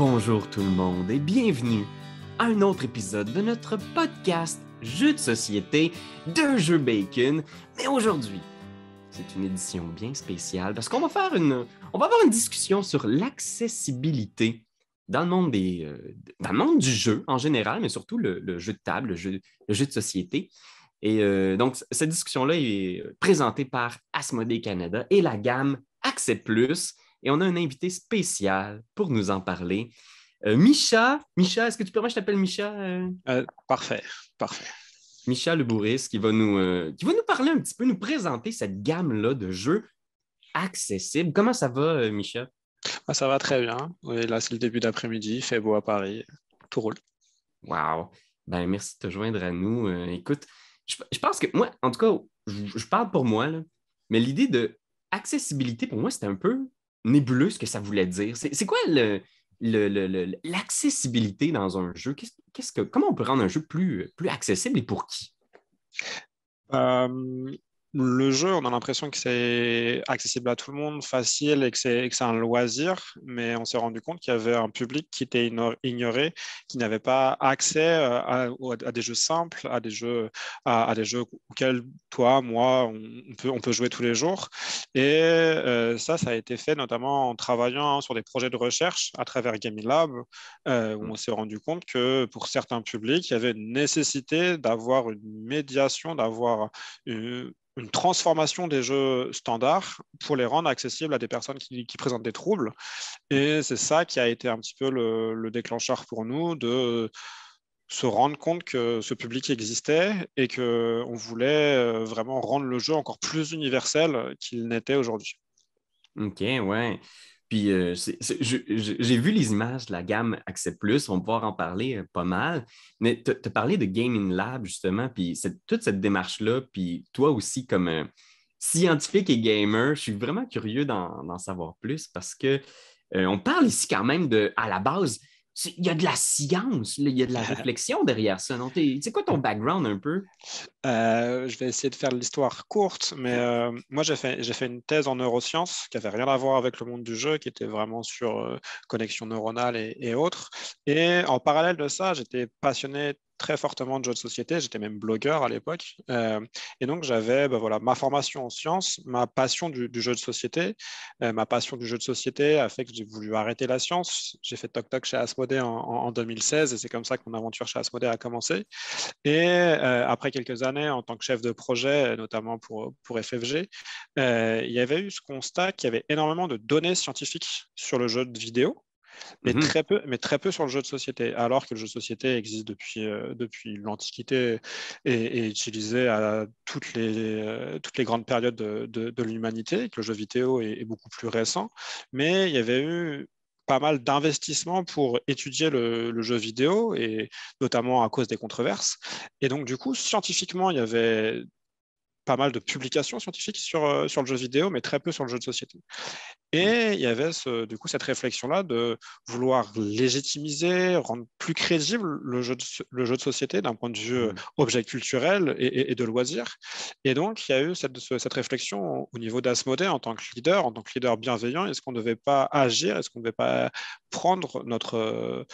Bonjour tout le monde et bienvenue à un autre épisode de notre podcast Jeux de société de Jeux Bacon. Mais aujourd'hui, c'est une édition bien spéciale parce qu'on va faire on va avoir une discussion sur l'accessibilité dans le monde du jeu en général, mais surtout le jeu de table, le jeu de société. Et donc, cette discussion-là est présentée par Asmodee Canada et la gamme Access Plus. Et on a un invité spécial pour nous en parler. Micha, est-ce que tu permets que je t'appelle Micha? Parfait. Michaël Le Bouris qui va nous parler un petit peu, nous présenter cette gamme-là de jeux accessibles. Comment ça va, Micha? Ça va très bien. Oui, là, c'est le début d'après-midi. Il fait beau à Paris. Tout roule. Wow. Ben, merci de te joindre à nous. Écoute, je pense que moi, en tout cas, je parle pour moi, là, mais l'idée de accessibilité, pour moi, c'était un peu nébuleux ce que ça voulait dire. C'est quoi l'accessibilité dans un jeu? Comment on peut rendre un jeu plus accessible et pour qui? Le jeu, on a l'impression que c'est accessible à tout le monde, facile et que c'est un loisir, mais on s'est rendu compte qu'il y avait un public qui était ignoré, qui n'avait pas accès à des jeux simples, à des jeux auxquels toi, moi, on peut jouer tous les jours. Et ça a été fait notamment en travaillant sur des projets de recherche à travers Gamelab, où on s'est rendu compte que pour certains publics, il y avait une nécessité d'avoir une médiation, d'avoir une transformation des jeux standards pour les rendre accessibles à des personnes qui présentent des troubles. Et c'est ça qui a été un petit peu le déclencheur pour nous de se rendre compte que ce public existait et qu'on voulait vraiment rendre le jeu encore plus universel qu'il n'était aujourd'hui. OK, ouais. Puis j'ai vu les images de la gamme Access Plus, on va pouvoir en parler pas mal, mais tu as parlé de Gaming Lab justement, puis toute cette démarche-là, puis toi aussi comme scientifique et gamer, je suis vraiment curieux d'en savoir plus parce qu'on parle ici quand même à la base, il y a de la science, il y a de la réflexion derrière ça. Non? C'est quoi ton background un peu? Je vais essayer de faire l'histoire courte, mais moi, j'ai fait une thèse en neurosciences qui n'avait rien à voir avec le monde du jeu, qui était vraiment sur connexion neuronale et autres. Et en parallèle de ça, j'étais passionné très fortement de jeux de société, j'étais même blogueur à l'époque, et donc j'avais ma formation en sciences, ma passion du jeu de société. Ma passion du jeu de société a fait que j'ai voulu arrêter la science. J'ai fait toc-toc chez Asmodee en 2016, et c'est comme ça que mon aventure chez Asmodee a commencé. Et après quelques années, en tant que chef de projet, notamment pour FFG, il y avait eu ce constat qu'il y avait énormément de données scientifiques sur le jeu de vidéo, mais très peu sur le jeu de société, alors que le jeu de société existe depuis l'Antiquité et utilisé à toutes les grandes périodes de l'humanité, que le jeu vidéo est beaucoup plus récent. Mais il y avait eu pas mal d'investissements pour étudier le jeu vidéo, et notamment à cause des controverses. Et donc, du coup, scientifiquement, il y avait pas mal de publications scientifiques sur le jeu vidéo, mais très peu sur le jeu de société. Et il y avait cette réflexion-là de vouloir légitimiser, rendre plus crédible le jeu de société d'un point de vue objet culturel et de loisirs. Et donc, il y a eu cette réflexion au niveau d'Asmodee en tant que leader bienveillant. Est-ce qu'on ne devait pas agir? Est-ce qu'on ne devait pas prendre notre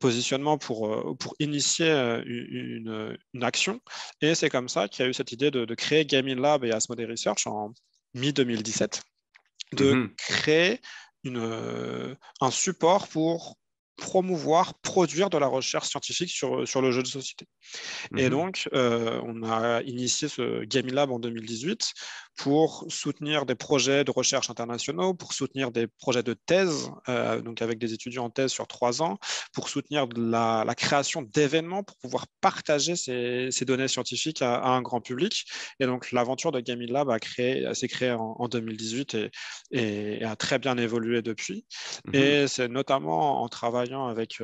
positionnement pour initier une action? Et c'est comme ça qu'il y a eu cette idée de créer Gaming Lab et Asmodee Research en mi-2017, de créer un support pour promouvoir, produire de la recherche scientifique sur le jeu de société. Et donc, on a initié ce Gaming Lab en 2018 pour soutenir des projets de recherche internationaux, pour soutenir des projets de thèse, donc avec des étudiants en thèse sur 3 ans, pour soutenir la création d'événements, pour pouvoir partager ces données scientifiques à un grand public. Et donc, l'aventure de Gaming Lab s'est créée en 2018 et a très bien évolué depuis. Et c'est notamment en travaillant avec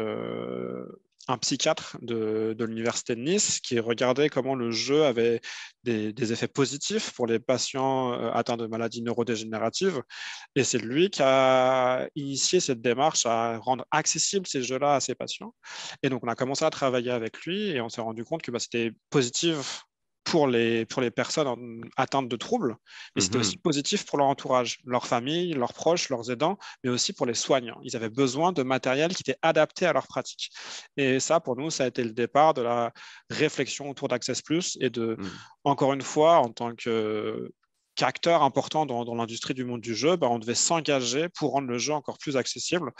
un psychiatre de l'Université de Nice qui regardait comment le jeu avait des effets positifs pour les patients atteints de maladies neurodégénératives. Et c'est lui qui a initié cette démarche à rendre accessibles ces jeux-là à ces patients. Et donc, on a commencé à travailler avec lui et on s'est rendu compte que c'était positif pour les personnes atteintes de troubles, mais c'était aussi positif pour leur entourage, leur famille, leurs proches, leurs aidants, mais aussi pour les soignants. Ils avaient besoin de matériel qui était adapté à leur pratique. Et ça, pour nous, ça a été le départ de la réflexion autour d'Access Plus et de, encore une fois, en tant que qu'acteur important dans l'industrie du monde du jeu, on devait s'engager pour rendre le jeu encore plus accessible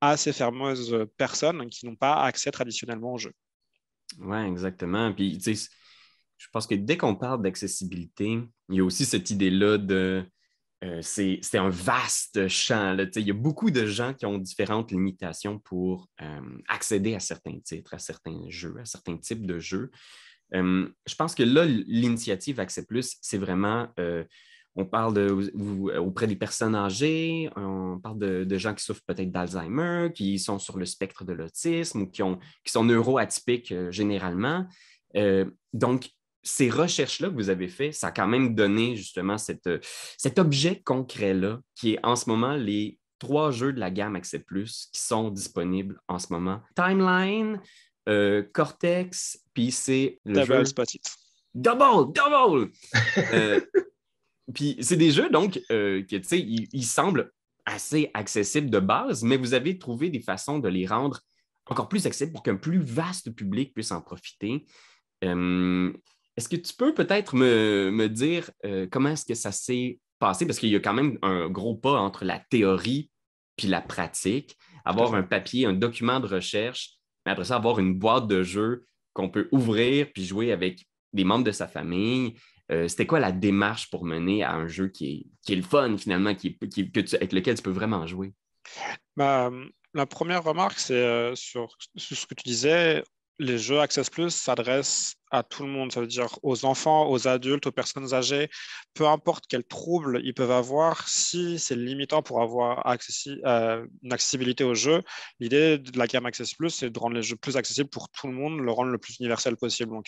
à ces fameuses personnes qui n'ont pas accès traditionnellement au jeu. Oui, exactement. Puis, tu sais, je pense que dès qu'on parle d'accessibilité, il y a aussi cette idée-là de... c'est un vaste champ. Là, il y a beaucoup de gens qui ont différentes limitations pour accéder à certains titres, à certains jeux, à certains types de jeux. Je pense que là, l'initiative Access Plus, c'est vraiment... on parle auprès des personnes âgées, on parle de gens qui souffrent peut-être d'Alzheimer, qui sont sur le spectre de l'autisme ou qui sont neuroatypiques généralement. Donc, ces recherches-là que vous avez faites, ça a quand même donné justement cet objet concret-là qui est en ce moment les 3 jeux de la gamme Access Plus qui sont disponibles en ce moment. Timeline, Cortex, puis c'est le jeu... Double Spotted. Double! Puis c'est des jeux, donc, que, tu sais, ils semblent assez accessibles de base, mais vous avez trouvé des façons de les rendre encore plus accessibles pour qu'un plus vaste public puisse en profiter. Est-ce que tu peux peut-être me dire comment est-ce que ça s'est passé? Parce qu'il y a quand même un gros pas entre la théorie puis la pratique. Avoir un papier, un document de recherche, mais après ça, avoir une boîte de jeux qu'on peut ouvrir puis jouer avec des membres de sa famille. C'était quoi la démarche pour mener à un jeu qui est le fun, finalement, avec lequel tu peux vraiment jouer? La première remarque, c'est sur ce que tu disais, les jeux Access Plus s'adressent à tout le monde, ça veut dire aux enfants, aux adultes, aux personnes âgées, peu importe quels troubles ils peuvent avoir, si c'est limitant pour avoir une accessibilité au jeu. L'idée de la gamme Access Plus, c'est de rendre les jeux plus accessibles pour tout le monde, le rendre le plus universel possible. Donc,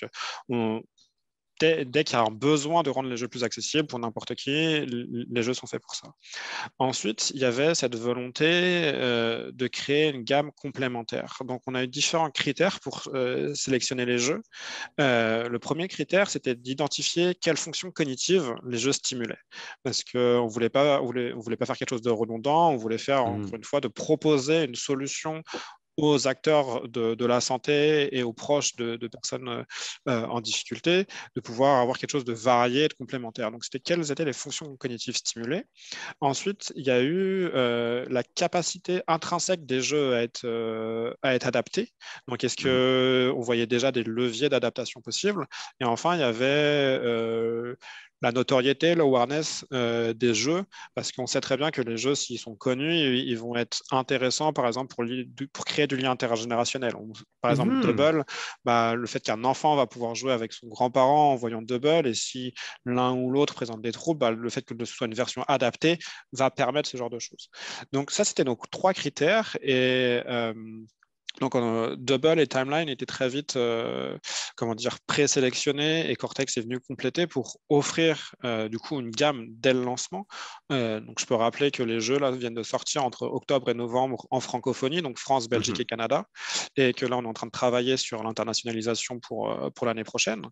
dès qu'il y a un besoin de rendre les jeux plus accessibles pour n'importe qui, les jeux sont faits pour ça. Ensuite, il y avait cette volonté de créer une gamme complémentaire. Donc, on a eu différents critères pour sélectionner les jeux. Le premier critère, c'était d'identifier quelles fonctions cognitives les jeux stimulaient. Parce qu'on ne voulait pas faire quelque chose de redondant, on voulait faire, encore une fois, de proposer une solution aux acteurs de la santé et aux proches de personnes en difficulté, de pouvoir avoir quelque chose de varié, de complémentaire. Donc, c'était quelles étaient les fonctions cognitives stimulées. Ensuite, il y a eu la capacité intrinsèque des jeux à être adaptés. Donc, est-ce qu'on voyait déjà des leviers d'adaptation possibles? Et enfin, il y avait... la notoriété, l'awareness des jeux, parce qu'on sait très bien que les jeux, s'ils sont connus, ils vont être intéressants, par exemple, pour créer du lien intergénérationnel. Par exemple, Double, le fait qu'un enfant va pouvoir jouer avec son grand-parent en voyant Double, et si l'un ou l'autre présente des troubles, le fait que ce soit une version adaptée va permettre ce genre de choses. Donc ça, c'était nos 3 critères, et... donc, Double et Timeline étaient très vite présélectionnés et Cortex est venu compléter pour offrir du coup une gamme dès le lancement. Donc, je peux rappeler que les jeux là, viennent de sortir entre octobre et novembre en francophonie, donc France, Belgique et Canada, et que là, on est en train de travailler sur l'internationalisation pour l'année prochaine.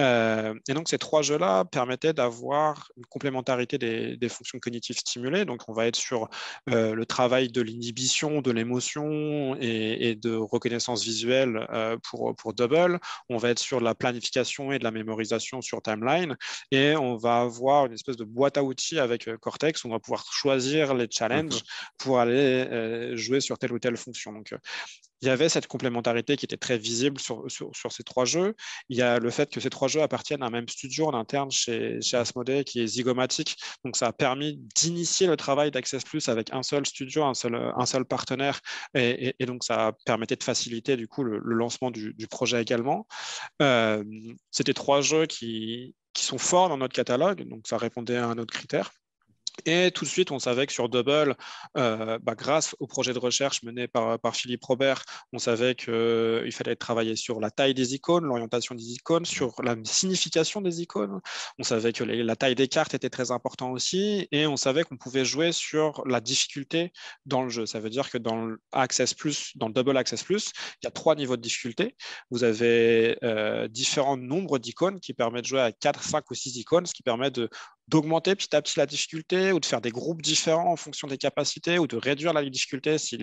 Et donc, ces 3 jeux-là permettaient d'avoir une complémentarité des fonctions cognitives stimulées. Donc, on va être sur le travail de l'inhibition, de l'émotion et de reconnaissance visuelle pour Double. On va être sur la planification et de la mémorisation sur Timeline et on va avoir une espèce de boîte à outils avec Cortex où on va pouvoir choisir les challenges pour aller jouer sur telle ou telle fonction. Donc, il y avait cette complémentarité qui était très visible sur ces 3 jeux. Il y a le fait que ces 3 jeux appartiennent à un même studio en interne chez Asmodee qui est Zygomatic. Donc, ça a permis d'initier le travail d'Access Plus avec un seul studio, un seul partenaire. Et donc, ça permettait de faciliter du coup le lancement du projet également. C'était 3 jeux qui sont forts dans notre catalogue. Donc, ça répondait à un autre critère. Et tout de suite, on savait que sur Double, grâce au projet de recherche mené par Philippe Robert, on savait qu'il fallait travailler sur la taille des icônes, l'orientation des icônes, sur la signification des icônes. On savait que la taille des cartes était très importante aussi, et on savait qu'on pouvait jouer sur la difficulté dans le jeu. Ça veut dire que dans le Double Access Plus, il y a 3 niveaux de difficulté. Vous avez différents nombres d'icônes qui permettent de jouer à 4, 5 ou 6 icônes, ce qui permet d'augmenter petit à petit la difficulté, ou de faire des groupes différents en fonction des capacités, ou de réduire la difficulté si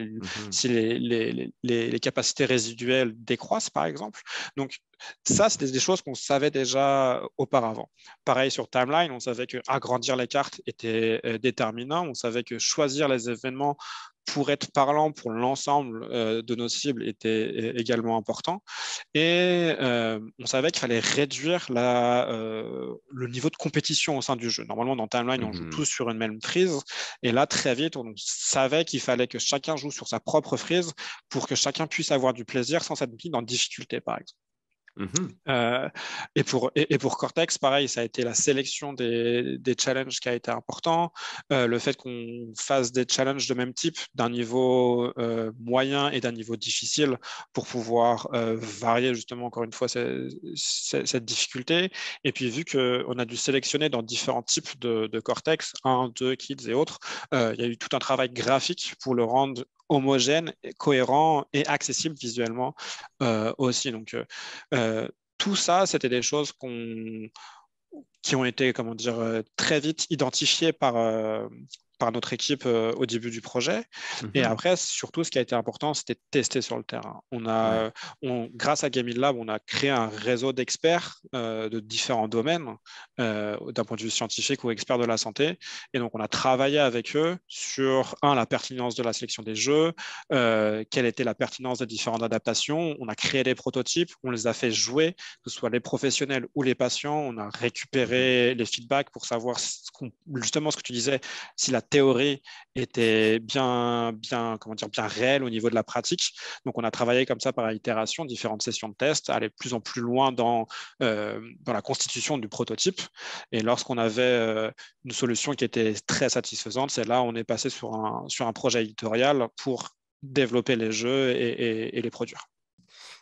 les capacités résiduelles décroissent, par exemple. Donc, ça, c'était des choses qu'on savait déjà auparavant. Pareil sur Timeline, on savait qu'agrandir les cartes était déterminant, on savait que choisir les événements pour être parlant pour l'ensemble de nos cibles était également important. Et on savait qu'il fallait réduire le niveau de compétition au sein du jeu. Normalement, dans Timeline, on joue tous sur une même frise. Et là, très vite, on savait qu'il fallait que chacun joue sur sa propre frise pour que chacun puisse avoir du plaisir sans s'être mis dans difficulté, par exemple. Et pour Cortex, pareil, ça a été la sélection des challenges qui a été important, le fait qu'on fasse des challenges de même type, d'un niveau moyen et d'un niveau difficile, pour pouvoir varier justement encore une fois cette difficulté. Et puis, vu qu'on a dû sélectionner dans différents types de Cortex, 1, 2, Kids et autres, il y a eu tout un travail graphique pour le rendre homogène, cohérent et accessible visuellement aussi. Donc, tout ça, c'était des choses qui ont été, très vite identifiées par notre équipe au début du projet. Et après, surtout, ce qui a été important, c'était tester sur le terrain. Grâce à Gamelab, on a créé un réseau d'experts de différents domaines, d'un point de vue scientifique ou experts de la santé. Et donc, on a travaillé avec eux sur, la pertinence de la sélection des jeux, quelle était la pertinence des différentes adaptations. On a créé des prototypes, on les a fait jouer, que ce soit les professionnels ou les patients. On a récupéré les feedbacks pour savoir, justement, ce que tu disais, si la théorie était bien réelle au niveau de la pratique. Donc, on a travaillé comme ça par itération, différentes sessions de test, aller de plus en plus loin dans la constitution du prototype. Et lorsqu'on avait une solution qui était très satisfaisante, c'est là où on est passé sur un projet éditorial pour développer les jeux et les produire.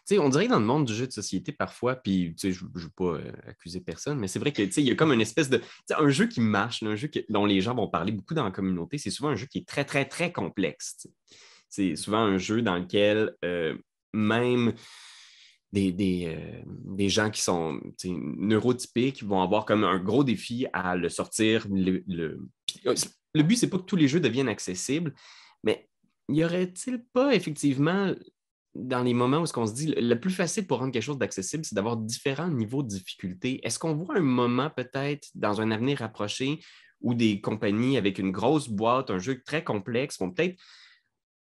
T'sais, on dirait que dans le monde du jeu de société, parfois, puis je ne veux pas accuser personne, mais c'est vrai qu'il y a comme une espèce de... Un jeu qui marche, un jeu dont les gens vont parler beaucoup dans la communauté, c'est souvent un jeu qui est très, très, très complexe. T'sais. C'est souvent un jeu dans lequel même des gens qui sont neurotypiques vont avoir comme un gros défi à le sortir. Le but, ce n'est pas que tous les jeux deviennent accessibles, mais y aurait-il pas effectivement... Dans les moments où on se dit le plus facile pour rendre quelque chose d'accessible, c'est d'avoir différents niveaux de difficulté. Est-ce qu'on voit un moment peut-être dans un avenir rapproché où des compagnies avec une grosse boîte, un jeu très complexe, vont peut-être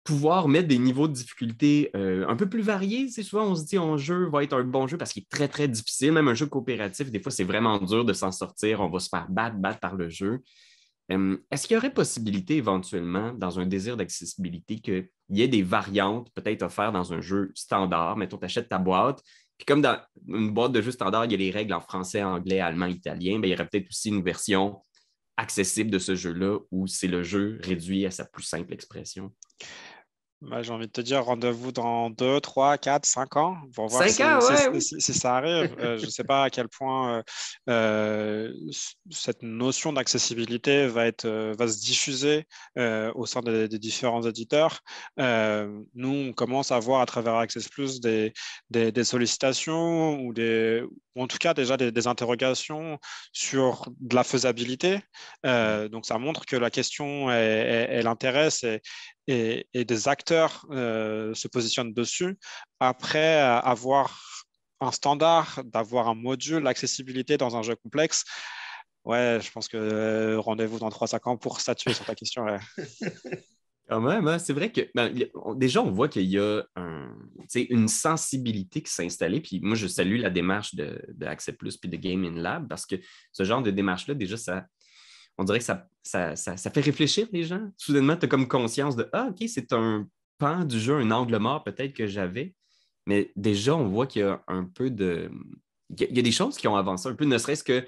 pouvoir mettre des niveaux de difficulté un peu plus variés? C'est souvent on se dit un jeu va être un bon jeu parce qu'il est très, très difficile. Même un jeu coopératif, des fois, c'est vraiment dur de s'en sortir. On va se faire battre par le jeu. Est-ce qu'il y aurait possibilité éventuellement, dans un désir d'accessibilité, qu'il y ait des variantes peut-être offertes dans un jeu standard? Mettons, tu achètes ta boîte, puis comme dans une boîte de jeu standard, il y a les règles en français, anglais, allemand, italien, bien, il y aurait peut-être aussi une version accessible de ce jeu-là où c'est le jeu réduit à sa plus simple expression. Bah, j'ai envie de te dire, rendez-vous dans 2, 3, 4, 5 ans pour voir si ça arrive. Je ne sais pas à quel point cette notion d'accessibilité va se diffuser au sein des différents éditeurs. Nous, on commence à voir à travers Access Plus des sollicitations ou en tout cas déjà des interrogations sur de la faisabilité. Donc, ça montre que la question, elle intéresse et des acteurs se positionnent dessus. Après avoir un standard, d'avoir un module, l'accessibilité dans un jeu complexe, ouais, je pense que rendez-vous dans 3-5 ans pour statuer sur ta question. Ouais. Quand même, hein, c'est vrai que déjà, on voit qu'il y a une sensibilité qui s'est installée. Puis moi, je salue la démarche de Access Plus puis de Gamelab parce que ce genre de démarche-là, déjà, ça... On dirait que ça fait réfléchir les gens. Soudainement, tu as comme conscience de « Ah, OK, c'est un pan du jeu, un angle mort peut-être que j'avais. » Mais déjà, on voit qu'il y a un peu de... Il y a des choses qui ont avancé un peu, ne serait-ce que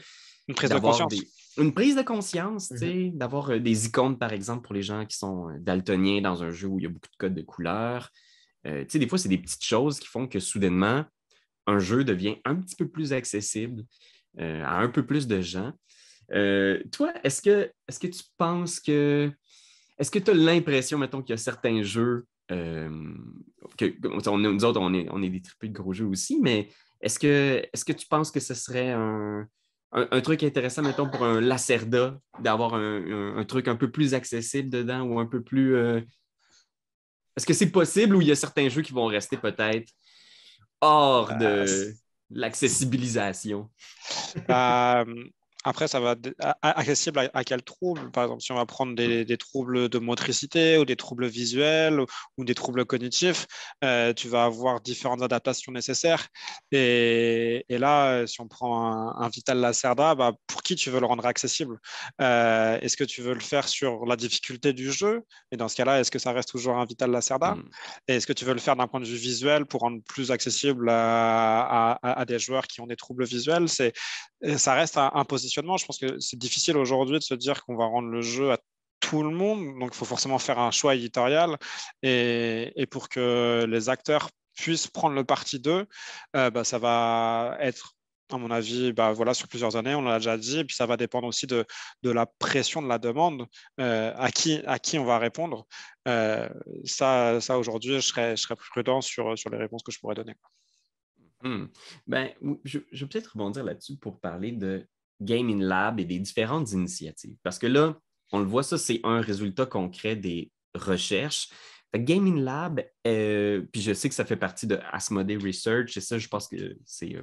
Une prise de conscience. Une prise de conscience, tu sais, d'avoir des icônes, par exemple, pour les gens qui sont daltoniens dans un jeu où il y a beaucoup de codes de couleurs. Tu sais, des fois, c'est des petites choses qui font que soudainement, un jeu devient un petit peu plus accessible à un peu plus de gens. Toi, est-ce que tu penses que... Est-ce que tu as l'impression, mettons, qu'il y a certains jeux... nous autres, on est des tripés de gros jeux aussi, mais est-ce que tu penses que ce serait un truc intéressant, mettons, pour un Lacerda, d'avoir un truc un peu plus accessible dedans ou un peu plus... Est-ce que c'est possible ou il y a certains jeux qui vont rester peut-être hors de l'accessibilisation? Après, ça va être accessible à quel trouble? Par exemple, si on va prendre des troubles de motricité ou des troubles visuels ou des troubles cognitifs, tu vas avoir différentes adaptations nécessaires. Et là, si on prend un Vital Lacerda, bah, pour qui tu veux le rendre accessible? Est-ce que tu veux le faire sur la difficulté du jeu? Et dans ce cas-là, est-ce que ça reste toujours un Vital Lacerda? Et est-ce que tu veux le faire d'un point de vue visuel pour rendre plus accessible à des joueurs qui ont des troubles visuels? Ça reste un positionnement. Je pense que c'est difficile aujourd'hui de se dire qu'on va rendre le jeu à tout le monde, donc il faut forcément faire un choix éditorial et pour que les acteurs puissent prendre le parti d'eux, ça va être, à mon avis, sur plusieurs années, on l'a déjà dit, et puis ça va dépendre aussi de la pression de la demande, à qui on va répondre. Ça aujourd'hui, je serais prudent sur les réponses que je pourrais donner. Je vais peut-être rebondir là-dessus pour parler de Gaming Lab et des différentes initiatives. Parce que là, on le voit, ça, c'est un résultat concret des recherches. Gaming Lab, puis je sais que ça fait partie de Asmodee Research, et ça, je pense que c'est...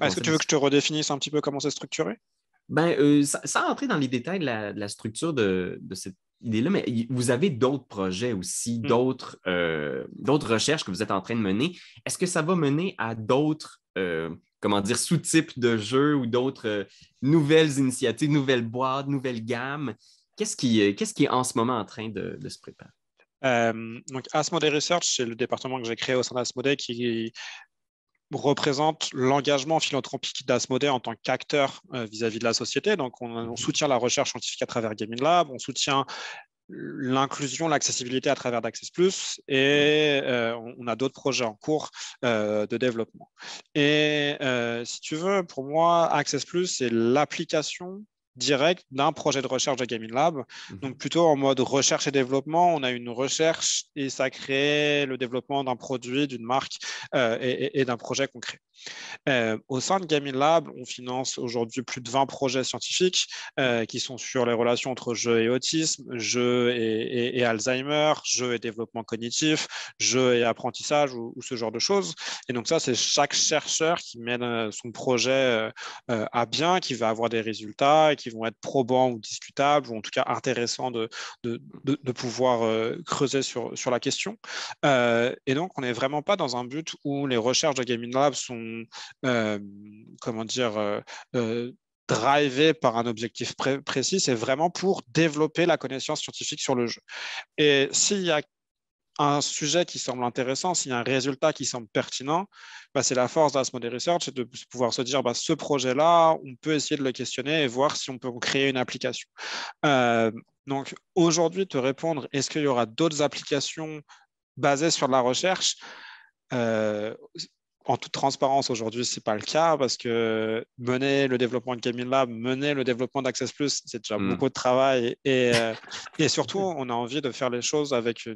Est-ce que tu veux que je te redéfinisse un petit peu comment c'est structuré? Sans entrer dans les détails de la structure de cette idée-là, mais vous avez d'autres projets aussi, d'autres recherches que vous êtes en train de mener. Est-ce que ça va mener à d'autres... sous-types de jeux ou d'autres nouvelles initiatives, nouvelles boîtes, nouvelles gammes. Qu'est-ce qui est en ce moment en train de se préparer? Donc, Asmodee Research, c'est le département que j'ai créé au sein d'Asmodee qui représente l'engagement philanthropique d'Asmodee en tant qu'acteur vis-à-vis de la société. Donc, on soutient la recherche scientifique à travers Gaming Lab, on soutient l'inclusion, l'accessibilité à travers Access Plus et on a d'autres projets en cours de développement. Et si tu veux, pour moi, Access Plus, c'est l'application directe d'un projet de recherche de Gaming Lab. Donc, plutôt en mode recherche et développement, on a une recherche et ça crée le développement d'un produit, d'une marque et d'un projet concret. Au sein de Gaming Lab, on finance aujourd'hui plus de 20 projets scientifiques qui sont sur les relations entre jeu et autisme, jeu et Alzheimer, jeu et développement cognitif, jeu et apprentissage ou ce genre de choses. Et donc ça, c'est chaque chercheur qui mène son projet à bien, qui va avoir des résultats et qui vont être probants ou discutables, ou en tout cas intéressants de pouvoir creuser sur la question. Et donc, on n'est vraiment pas dans un but où les recherches de Gaming Lab sont drivé par un objectif précis, c'est vraiment pour développer la connaissance scientifique sur le jeu. Et s'il y a un sujet qui semble intéressant, s'il y a un résultat qui semble pertinent, c'est la force d'Asmodee Research, c'est de pouvoir se dire ce projet-là, on peut essayer de le questionner et voir si on peut créer une application. Donc aujourd'hui, te répondre, est-ce qu'il y aura d'autres applications basées sur la recherche? En toute transparence, aujourd'hui, ce n'est pas le cas parce que mener le développement de Gaming Lab, mener le développement d'Access Plus, c'est déjà beaucoup de travail. Et surtout, on a envie de faire les choses avec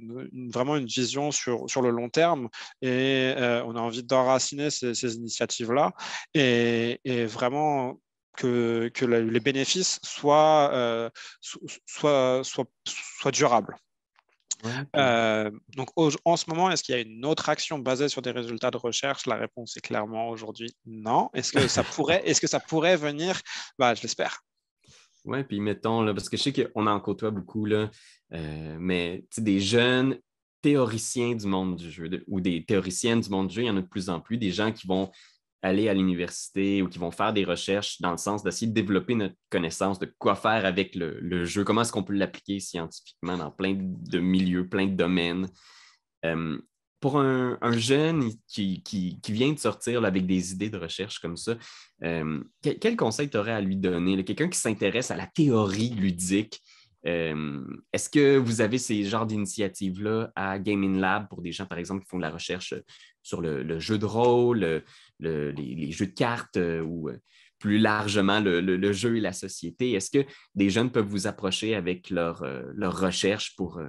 vraiment une vision sur le long terme. Et on a envie d'enraciner ces initiatives-là et vraiment que les bénéfices soient durables. Donc en ce moment, est-ce qu'il y a une autre action basée sur des résultats de recherche? La réponse est clairement aujourd'hui non. Est-ce que ça pourrait venir? Je l'espère. Oui, puis mettons, là, parce que je sais qu'on en côtoie beaucoup, là, mais des jeunes théoriciens du monde du jeu ou des théoriciennes du monde du jeu, il y en a de plus en plus, des gens qui vont aller à l'université ou qui vont faire des recherches dans le sens d'essayer de développer notre connaissance de quoi faire avec le jeu, comment est-ce qu'on peut l'appliquer scientifiquement dans plein de milieux, plein de domaines. pour un jeune qui vient de sortir là, avec des idées de recherche comme ça, quel conseil tu aurais à lui donner? Là, quelqu'un qui s'intéresse à la théorie ludique, est-ce que vous avez ces genres d'initiatives-là à Gamelab pour des gens, par exemple, qui font de la recherche sur le jeu de rôle, les jeux de cartes ou plus largement le jeu et la société? Est-ce que des jeunes peuvent vous approcher avec leur recherche pour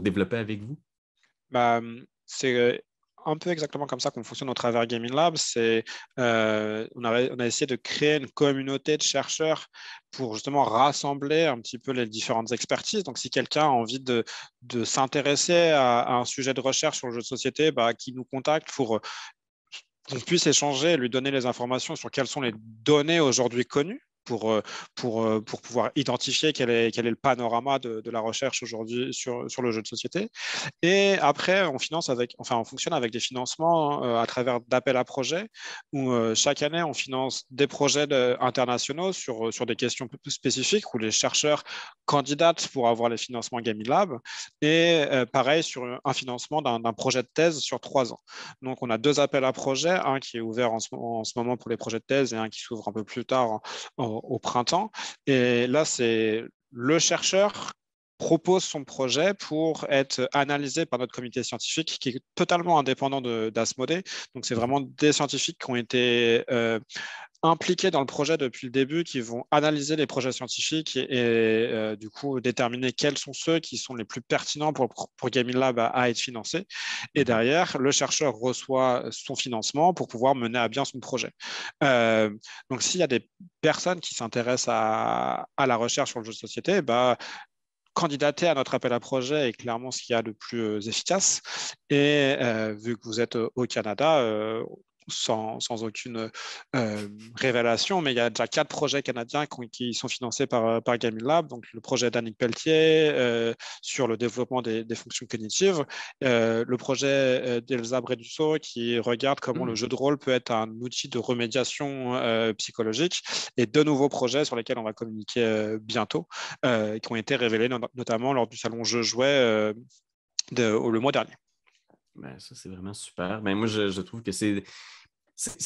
développer avec vous? C'est un peu exactement comme ça qu'on fonctionne au travers Gamelab. On a essayé de créer une communauté de chercheurs pour justement rassembler un petit peu les différentes expertises. Donc, si quelqu'un a envie de s'intéresser à un sujet de recherche sur le jeu de société, qu'il nous contacte pour qu'on puisse échanger et lui donner les informations sur quelles sont les données aujourd'hui connues pour pouvoir identifier quel est le panorama de la recherche aujourd'hui sur le jeu de société. Et après, on fonctionne avec des financements à travers d'appels à projets où chaque année, on finance des projets internationaux sur des questions plus spécifiques où les chercheurs candidatent pour avoir les financements Gamelab et pareil sur un financement d'un projet de thèse sur 3 ans. Donc, on a 2 appels à projets, un qui est ouvert en ce moment pour les projets de thèse et un qui s'ouvre un peu plus tard au printemps. Et là, c'est le chercheur propose son projet pour être analysé par notre comité scientifique qui est totalement indépendant d'Asmodee. Donc, c'est vraiment des scientifiques qui ont été impliqués dans le projet depuis le début, qui vont analyser les projets scientifiques et du coup déterminer quels sont ceux qui sont les plus pertinents pour Gamelab à être financés. Et derrière, le chercheur reçoit son financement pour pouvoir mener à bien son projet. Donc, s'il y a des personnes qui s'intéressent à la recherche sur le jeu de société, candidater à notre appel à projet est clairement ce qu'il y a de plus efficace. Et vu que vous êtes au Canada, sans aucune révélation, mais il y a déjà 4 projets canadiens qui sont financés par Gamelab, donc le projet d'Annick Pelletier sur le développement des fonctions cognitives, le projet d'Elsa Bredusseau qui regarde comment le jeu de rôle peut être un outil de remédiation psychologique, et 2 nouveaux projets sur lesquels on va communiquer bientôt, qui ont été révélés notamment lors du salon Jeux Jouets le mois dernier. Ben, ça, c'est vraiment super. Ben, moi, je trouve que c'est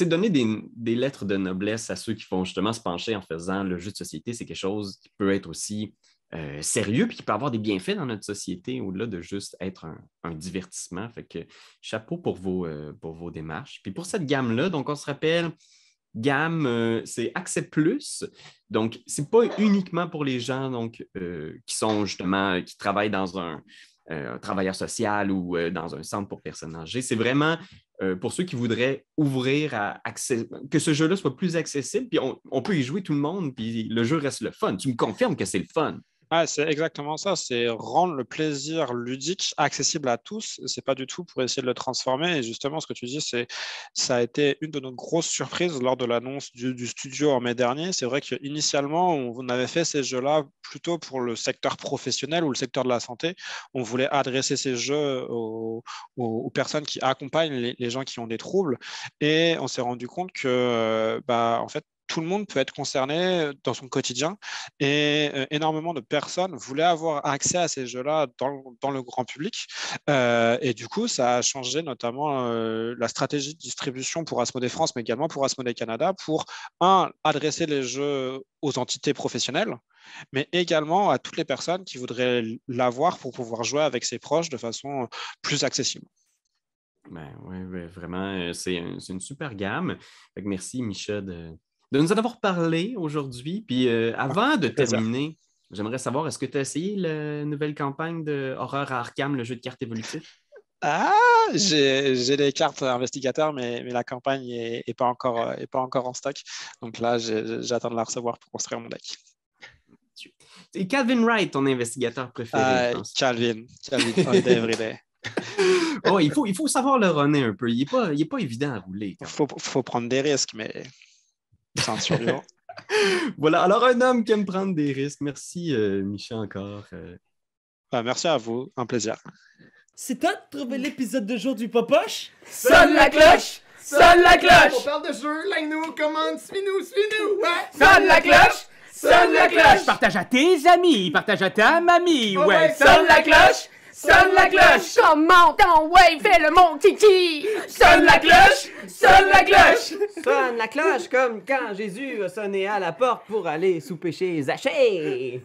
donner des lettres de noblesse à ceux qui font justement se pencher en faisant le jeu de société. C'est quelque chose qui peut être aussi sérieux et qui peut avoir des bienfaits dans notre société au-delà de juste être un divertissement. Fait que chapeau pour vos démarches. Puis pour cette gamme-là, donc on se rappelle, gamme, c'est Access Plus. Donc, c'est pas uniquement pour les gens donc, qui travaillent dans un travailleur social ou dans un centre pour personnes âgées. C'est vraiment pour ceux qui voudraient ouvrir que ce jeu-là soit plus accessible, puis on peut y jouer tout le monde, puis le jeu reste le fun. Tu me confirmes que c'est le fun? Ah, c'est exactement ça, c'est rendre le plaisir ludique accessible à tous, c'est pas du tout pour essayer de le transformer, et justement ce que tu dis, ça a été une de nos grosses surprises lors de l'annonce du studio en mai dernier. C'est vrai qu'initialement, on avait fait ces jeux-là plutôt pour le secteur professionnel ou le secteur de la santé. On voulait adresser ces jeux aux personnes qui accompagnent les gens qui ont des troubles, et on s'est rendu compte que, en fait, tout le monde peut être concerné dans son quotidien et énormément de personnes voulaient avoir accès à ces jeux-là dans le grand public. Et du coup, ça a changé notamment la stratégie de distribution pour Asmodee France, mais également pour Asmodee Canada pour, adresser les jeux aux entités professionnelles, mais également à toutes les personnes qui voudraient l'avoir pour pouvoir jouer avec ses proches de façon plus accessible. Ben oui, ouais, vraiment, c'est une super gamme. Fait que merci, Micha, de nous en avoir parlé aujourd'hui. Puis avant de terminer, j'aimerais savoir, est-ce que tu as essayé la nouvelle campagne de Horreur à Arkham, le jeu de cartes évolutif? Ah, j'ai des cartes investigateurs, mais la campagne n'est pas encore en stock. Donc là, j'attends de la recevoir pour construire mon deck. C'est Calvin Wright, ton investigateur préféré. Calvin, all day, every day. Oh, il faut savoir le runner un peu. Il n'est pas évident à rouler. Il faut prendre des risques, mais... Voilà, alors un homme qui aime prendre des risques. Merci Micha encore. Merci à vous, un plaisir. C'est toi de trouver l'épisode de jour du Popoche. Sonne la cloche, sonne la cloche. On parle de jeu, like-nous, commande, suis-nous, ouais. Sonne la cloche, sonne la cloche. Partage à tes amis, partage à ta mamie, ouais. Sonne la cloche, Sonne la cloche! Commente en wave, fais le mon kiki! Sonne la cloche! Sonne la cloche! Sonne la cloche comme quand Jésus a sonné à la porte pour aller souper chez Zachée!